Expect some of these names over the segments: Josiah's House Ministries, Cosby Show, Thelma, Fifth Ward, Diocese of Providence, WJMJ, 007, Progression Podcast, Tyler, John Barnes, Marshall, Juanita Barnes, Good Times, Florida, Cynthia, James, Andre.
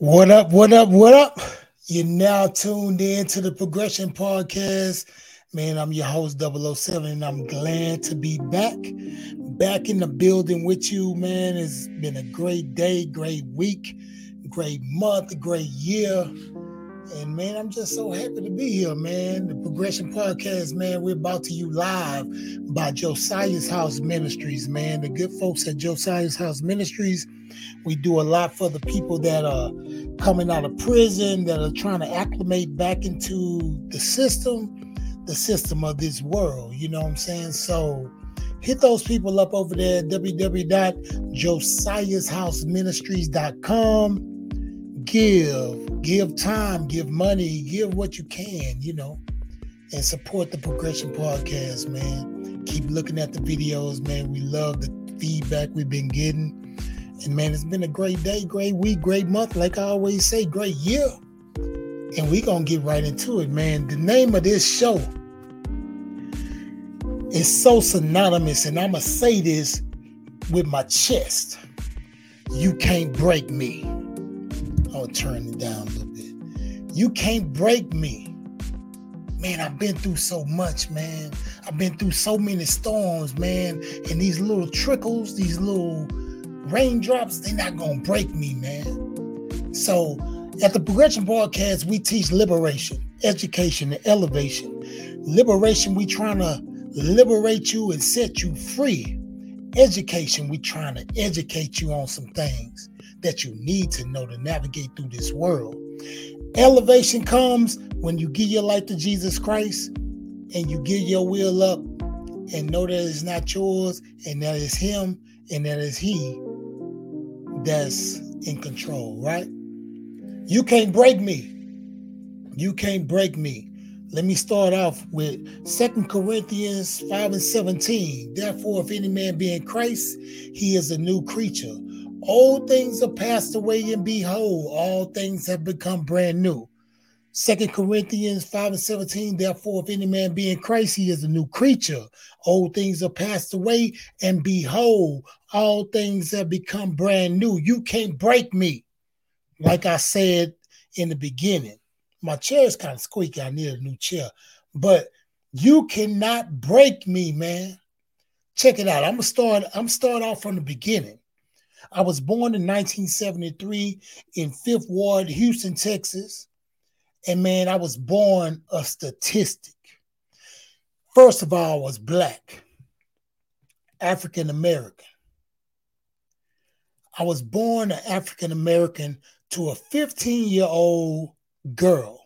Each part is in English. What up, what up, what up? You're now tuned in to the Progression Podcast. Man, I'm your host, 007, and I'm glad to be back in the building with you, man. It's been a great day, great week, great month, great year. And, man, I'm just so happy to be here, man. The Progression Podcast, man, we're brought to you live by Josiah's House Ministries, man. The good folks at Josiah's House Ministries, we do a lot for the people that are coming out of prison, that are trying to acclimate back into the system of this world, you know what I'm saying? So hit those people up over there at www.josiahshouseministries.com. Give time, give money, give what you can, you know, and support the Progression Podcast, man. Keep looking at the videos, man. We love the feedback we've been getting. And, man, it's been a great day, great week, great month. Like I always say, great year. And we're going to get right into it, man. The name of this show is so synonymous, and I'm going to say this with my chest. You can't break me. I'll turn it down a little bit. You can't break me. Man, I've been through so much, man. I've been through so many storms, man. And these little trickles, these little raindrops, they're not going to break me, man. So at the Progression Podcast, we teach liberation, education, and elevation. Liberation, we trying to liberate you and set you free. Education, we trying to educate you on some things that you need to know to navigate through this world. Elevation comes when you give your life to Jesus Christ and you give your will up and know that it's not yours and that it's him and that it's he that's in control, right? You can't break me. You can't break me. Let me start off with 2 Corinthians 5:17. Therefore, if any man be in Christ, he is a new creature. Old things are passed away, and behold, all things have become brand new. 2 Corinthians 5:17, therefore, if any man be in Christ, he is a new creature. Old things are passed away, and behold, all things have become brand new. You can't break me. Like I said in the beginning, my chair is kind of squeaky. I need a new chair. But you cannot break me, man. Check it out. I'm gonna start off from the beginning. I was born in 1973 in Fifth Ward, Houston, Texas. And, man, I was born a statistic. First of all, I was black, African-American. I was born an African-American to a 15-year-old girl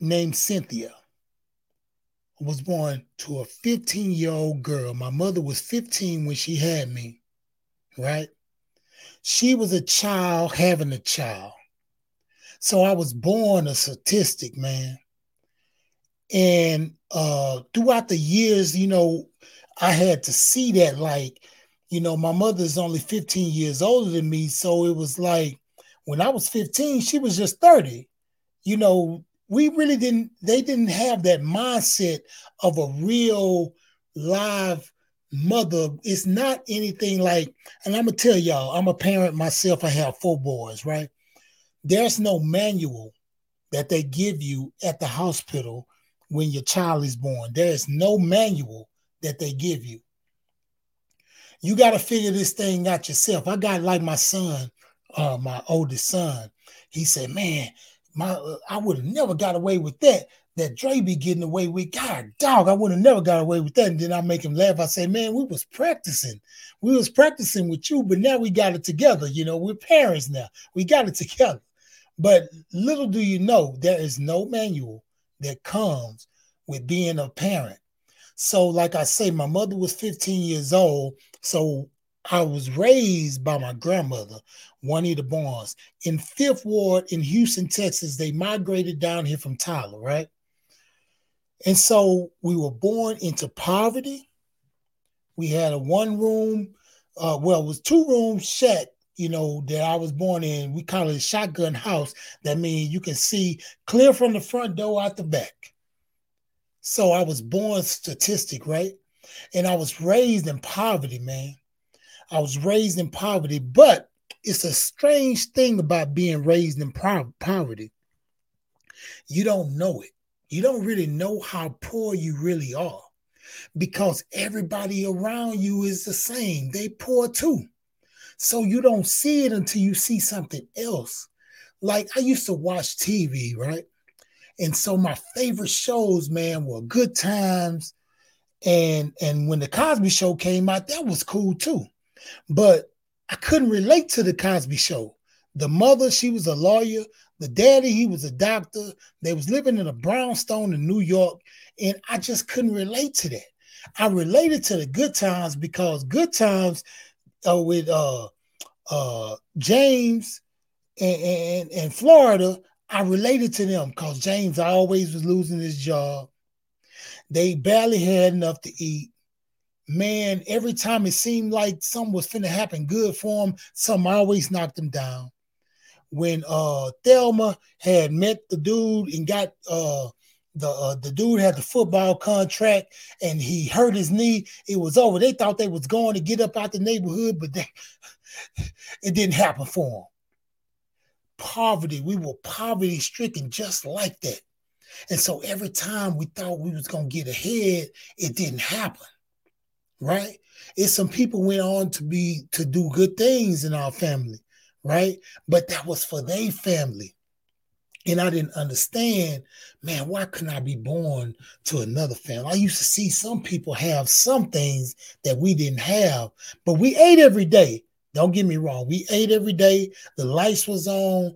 named Cynthia. I was born to a 15-year-old girl. My mother was 15 when she had me. Right? She was a child having a child. So I was born a statistic, man. And throughout the years, you know, I had to see that, like, you know, my mother's only 15 years older than me. So it was like when I was 15, she was just 30. You know, they didn't have that mindset of a real live mother. It's not anything like, and I'm gonna tell y'all, I'm a parent myself. I have 4 boys, right? There's no manual that they give you at the hospital when your child is born. There's no manual that they give you. You got to figure this thing out yourself. I got like my son, my oldest son. He said, man, I would have never got away with that Dre be getting away with. God, dog, I would have never got away with that. And then I make him laugh. I say, man, we was practicing with you, but now we got it together. You know, we're parents now. We got it together. But little do you know, there is no manual that comes with being a parent. So like I say, my mother was 15 years old. So I was raised by my grandmother, Juanita Barnes, in Fifth Ward in Houston, Texas. They migrated down here from Tyler, right? And so we were born into poverty. We had a two-room shack, you know, that I was born in. We call it a shotgun house. That means you can see clear from the front door out the back. So I was born statistic, right? And I was raised in poverty, man. I was raised in poverty, but It's a strange thing about being raised in poverty. You don't know it. You don't really know how poor you really are, because everybody around you is the same. They poor too. So you don't see it until you see something else. Like, I used to watch TV, right? And so my favorite shows, man, were Good Times. And when the Cosby Show came out, that was cool too. But I couldn't relate to the Cosby Show. The mother, she was a lawyer. The daddy, he was a doctor. They was living in a brownstone in New York. And I just couldn't relate to that. I related to the Good Times because Good Times with James and Florida, I related to them because James always was losing his job. They barely had enough to eat. Man, every time it seemed like something was finna happen good for him, something always knocked him down. When Thelma had met the dude and got the dude had the football contract and he hurt his knee, it was over. They thought they was going to get up out the neighborhood, but it didn't happen for him. Poverty. We were poverty stricken just like that. And so every time we thought we was going to get ahead, it didn't happen. Right? It's some people went on to do good things in our family. Right? But that was for their family. And I didn't understand, man, why couldn't I be born to another family? I used to see some people have some things that we didn't have, but we ate every day. Don't get me wrong. We ate every day. The lights was on.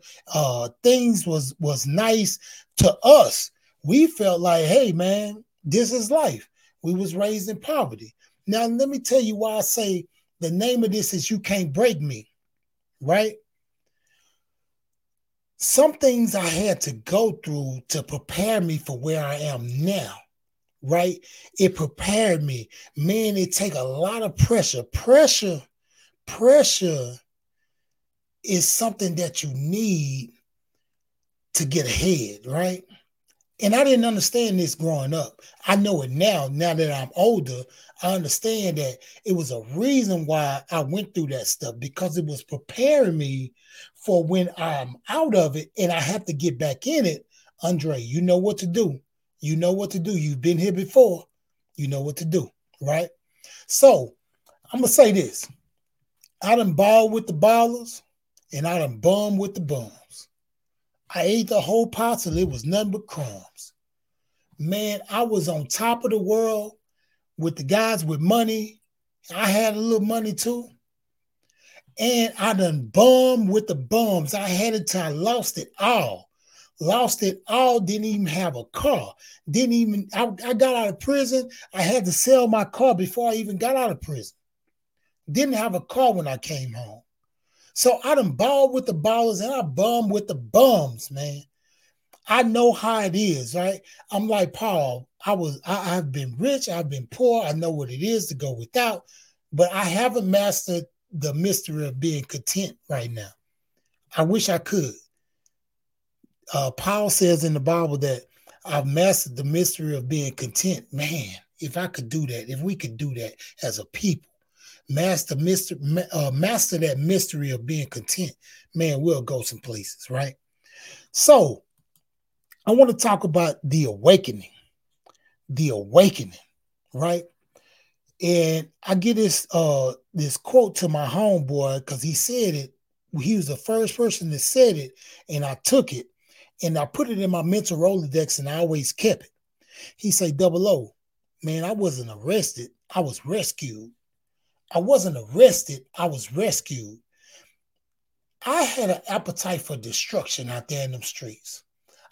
Things was nice to us. We felt like, hey, man, this is life. We was raised in poverty. Now, let me tell you why I say the name of this is You Can't Break Me, right? Some things I had to go through to prepare me for where I am now. Right? It prepared me. Man, it take a lot of pressure. Pressure is something that you need to get ahead, right? And I didn't understand this growing up. I know it now. Now that I'm older, I understand that it was a reason why I went through that stuff, because it was preparing me for when I'm out of it and I have to get back in it. Andre, you know what to do. You know what to do. You've been here before. You know what to do, right? So I'm going to say this. I done balled with the ballers, and I done bummed with the bums. I ate the whole pot till it was nothing but crumbs. Man, I was on top of the world with the guys with money. I had a little money too. And I done bummed with the bums. I had it till I lost it all. Didn't even have a car. I got out of prison. I had to sell my car before I even got out of prison. Didn't have a car when I came home. So I done balled with the ballers and I bummed with the bums, man. I know how it is, right? I'm like Paul. I've been rich. I've been poor. I know what it is to go without, but I haven't mastered the mystery of being content right now. I wish I could. Paul says in the Bible that I've mastered the mystery of being content. Man, if I could do that, if we could do that as a people, master that mystery of being content, man, we'll go some places, right? So I want to talk about the awakening, right? And I get this quote to my homeboy because he said it. He was the first person that said it, and I took it and I put it in my mental Rolodex and I always kept it. He said, "00, man, I wasn't arrested. I was rescued." I wasn't arrested. I was rescued. I had an appetite for destruction out there in them streets.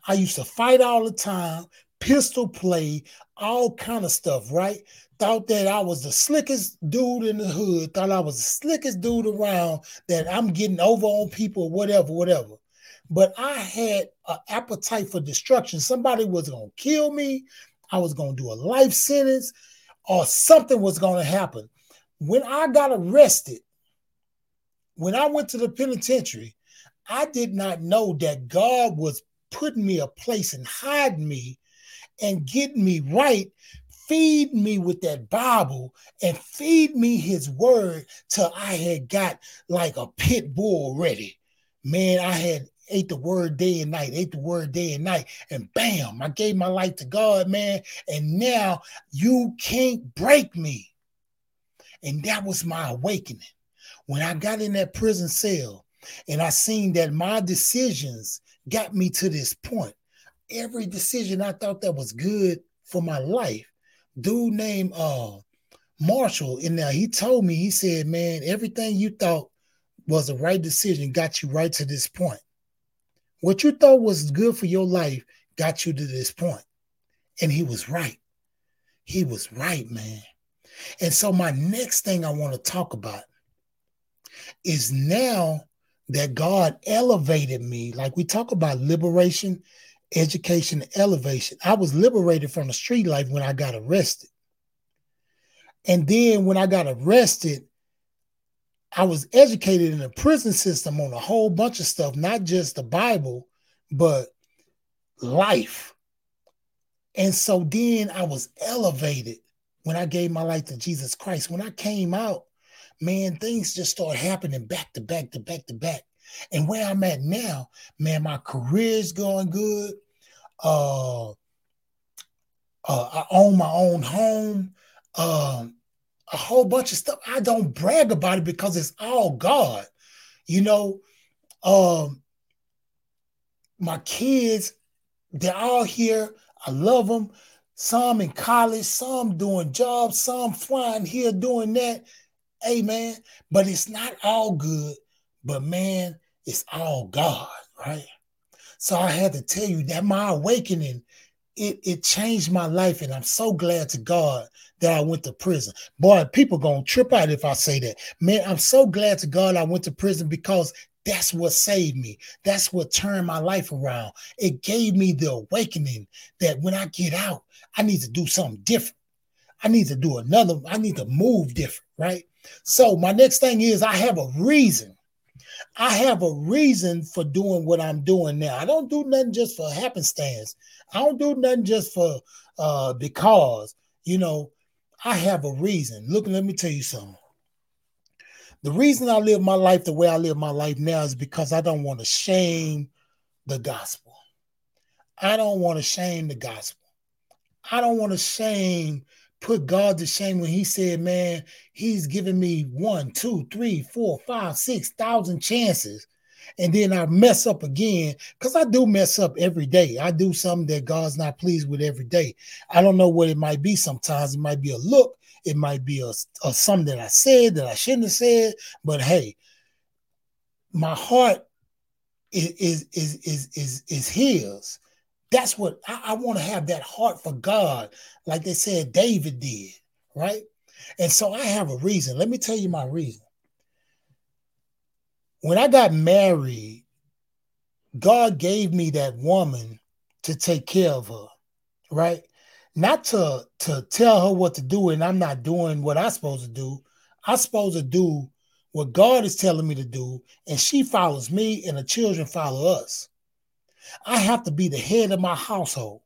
I used to fight all the time, pistol play, all kind of stuff, right? Thought that I was the slickest dude in the hood. Thought I was the slickest dude around, that I'm getting over on people, whatever. But I had an appetite for destruction. Somebody was going to kill me. I was going to do a life sentence or something was going to happen. When I got arrested, when I went to the penitentiary, I did not know that God was putting me a place and hiding me and getting me right feed me with that Bible and feed me his word till I had got like a pit bull ready. Man, I had ate the word day and night, and bam, I gave my life to God, man. And now you can't break me. And that was my awakening. When I got in that prison cell and I seen that my decisions got me to this point, every decision I thought that was good for my life, dude named Marshall in there, he told me, he said, man, everything you thought was the right decision got you right to this point. What you thought was good for your life got you to this point. And he was right. He was right, man. And so my next thing I want to talk about is now that God elevated me, like we talk about liberation, education, elevation. I was liberated from the street life when I got arrested. And then when I got arrested, I was educated in the prison system on a whole bunch of stuff, not just the Bible, but life. And so then I was elevated when I gave my life to Jesus Christ. When I came out, man, things just started happening back to back to back to back. And where I'm at now, man, my career's going good. I own my own home. A whole bunch of stuff. I don't brag about it because it's all God. You know, my kids, they're all here. I love them. Some in college, some doing jobs, some flying here, doing that. Hey, man, but it's not all good. But, man, it's all God, right? So I had to tell you that my awakening, it changed my life, and I'm so glad to God that I went to prison. Boy, people going to trip out if I say that. Man, I'm so glad to God I went to prison because that's what saved me. That's what turned my life around. It gave me the awakening that when I get out, I need to do something different. I need to do another. I need to move different, right? So my next thing is I have a reason. I have a reason for doing what I'm doing now. I don't do nothing just for happenstance. I don't do nothing just for because, you know, I have a reason. Look, let me tell you something. The reason I live my life the way I live my life now is because I don't want to shame the gospel. I don't want to shame the gospel. I don't want to put God to shame when he said, man, he's given me 1, 2, 3, 4, 5, 6,000 chances. And then I mess up again because I do mess up every day. I do something that God's not pleased with every day. I don't know what it might be sometimes. It might be a look. It might be a something that I said that I shouldn't have said. But, hey, my heart is his. That's what I want to have, that heart for God, like they said David did, right? And so I have a reason. Let me tell you my reason. When I got married, God gave me that woman to take care of her, right? Not to tell her what to do, and I'm not doing what I'm supposed to do. I'm supposed to do what God is telling me to do, and she follows me, and the children follow us. I have to be the head of my household.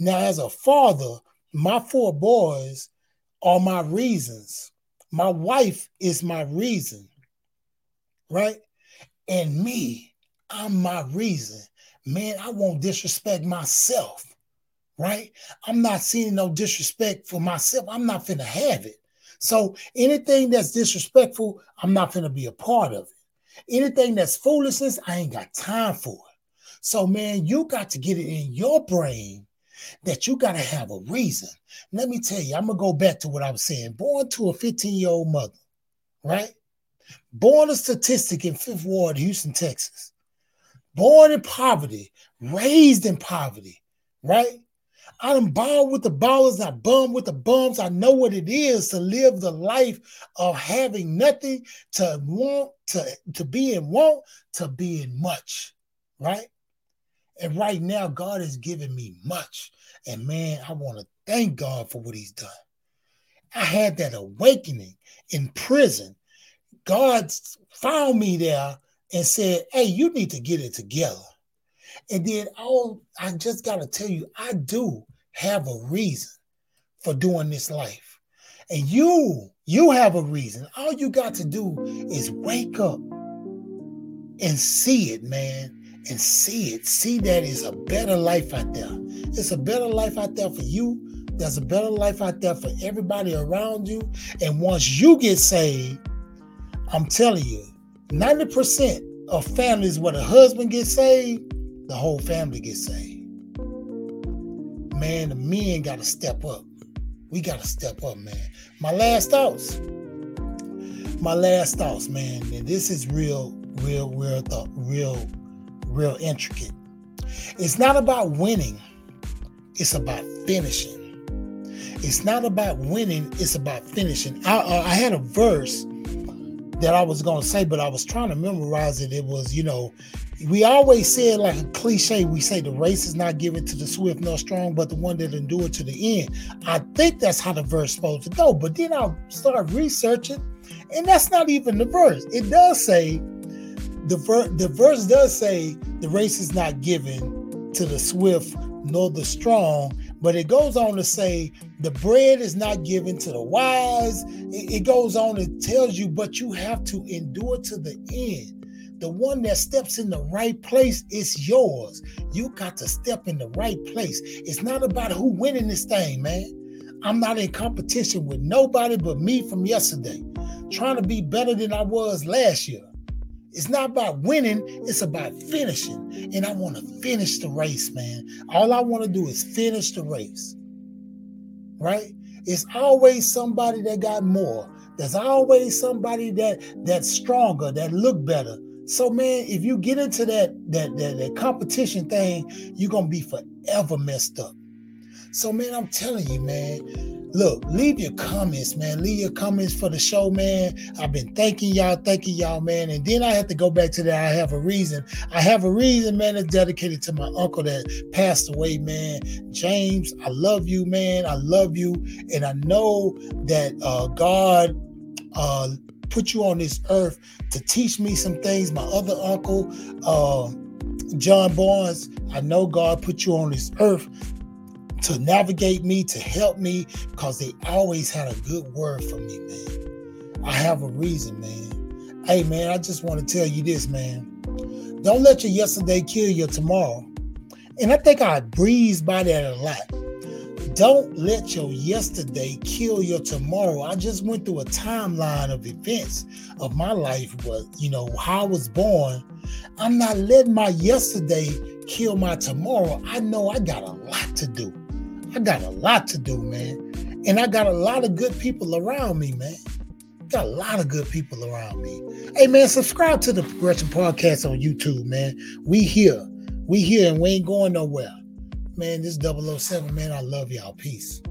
Now, as a father, my 4 boys are my reasons. My wife is my reason, right? And me, I'm my reason. Man, I won't disrespect myself, right? I'm not seeing no disrespect for myself. I'm not finna have it. So anything that's disrespectful, I'm not finna be a part of it. Anything that's foolishness, I ain't got time for it. So, man, you got to get it in your brain that you got to have a reason. Let me tell you, I'm going to go back to what I was saying. Born to a 15-year-old mother, right? Born a statistic in Fifth Ward, Houston, Texas. Born in poverty, raised in poverty, right? I done balled with the ballers, I bummed with the bums. I know what it is to live the life of having nothing, to want, to be in want, to be in much, right? And right now, God has given me much. And, man, I want to thank God for what he's done. I had that awakening in prison. God found me there and said, hey, you need to get it together. And then I just got to tell you, I do have a reason for doing this life. And you have a reason. All you got to do is wake up and see it, man. And see it. See that it's a better life out there. It's a better life out there for you. There's a better life out there for everybody around you. And once you get saved, I'm telling you, 90% of families where the husband gets saved, the whole family gets saved. Man, the men got to step up. We got to step up, man. My last thoughts, man. And this is real intricate. It's not about winning. It's about finishing. It's not about winning. It's about finishing. I had a verse that I was going to say, but I was trying to memorize it. It was, we always said, like a cliche, we say the race is not given to the swift nor strong, but the one that endure to the end. I think that's how the verse is supposed to go. But then I started researching, and that's not even the verse. It does say, the verse does say the race is not given to the swift nor the strong, but it goes on to say the bread is not given to the wise. It goes on and tells you, but you have to endure to the end. The one that steps in the right place is yours. You got to step in the right place. It's not about who winning this thing, man. I'm not in competition with nobody but me from yesterday, trying to be better than I was last year. It's not about winning, it's about finishing. And I want to finish the race, man. All I want to do is finish the race, right? It's always somebody that got more. There's always somebody that's stronger, that look better. So, man, if you get into that competition thing, you're going to be forever messed up. So, man, I'm telling you, man, look, leave your comments, man. Leave your comments for the show, man. I've been thanking y'all, man. And then I have to go back to that. I have a reason, man. It's dedicated to my uncle that passed away, man. James, I love you, man. I love you. And I know that God put you on this earth to teach me some things. My other uncle, John Barnes, I know God put you on this earth to navigate me, to help me, because they always had a good word for me, man. I have a reason, man. Hey, man, I just want to tell you this, man. Don't let your yesterday kill your tomorrow. And I think I breeze by that a lot. Don't let your yesterday kill your tomorrow. I just went through a timeline of events of my life, how I was born. I'm not letting my yesterday kill my tomorrow. I know I got a lot to do. I got a lot to do, man. And I got a lot of good people around me, man. Got a lot of good people around me. Hey, man, subscribe to the Progression Podcast on YouTube, man. We here and we ain't going nowhere. Man, this 007, man, I love y'all. Peace.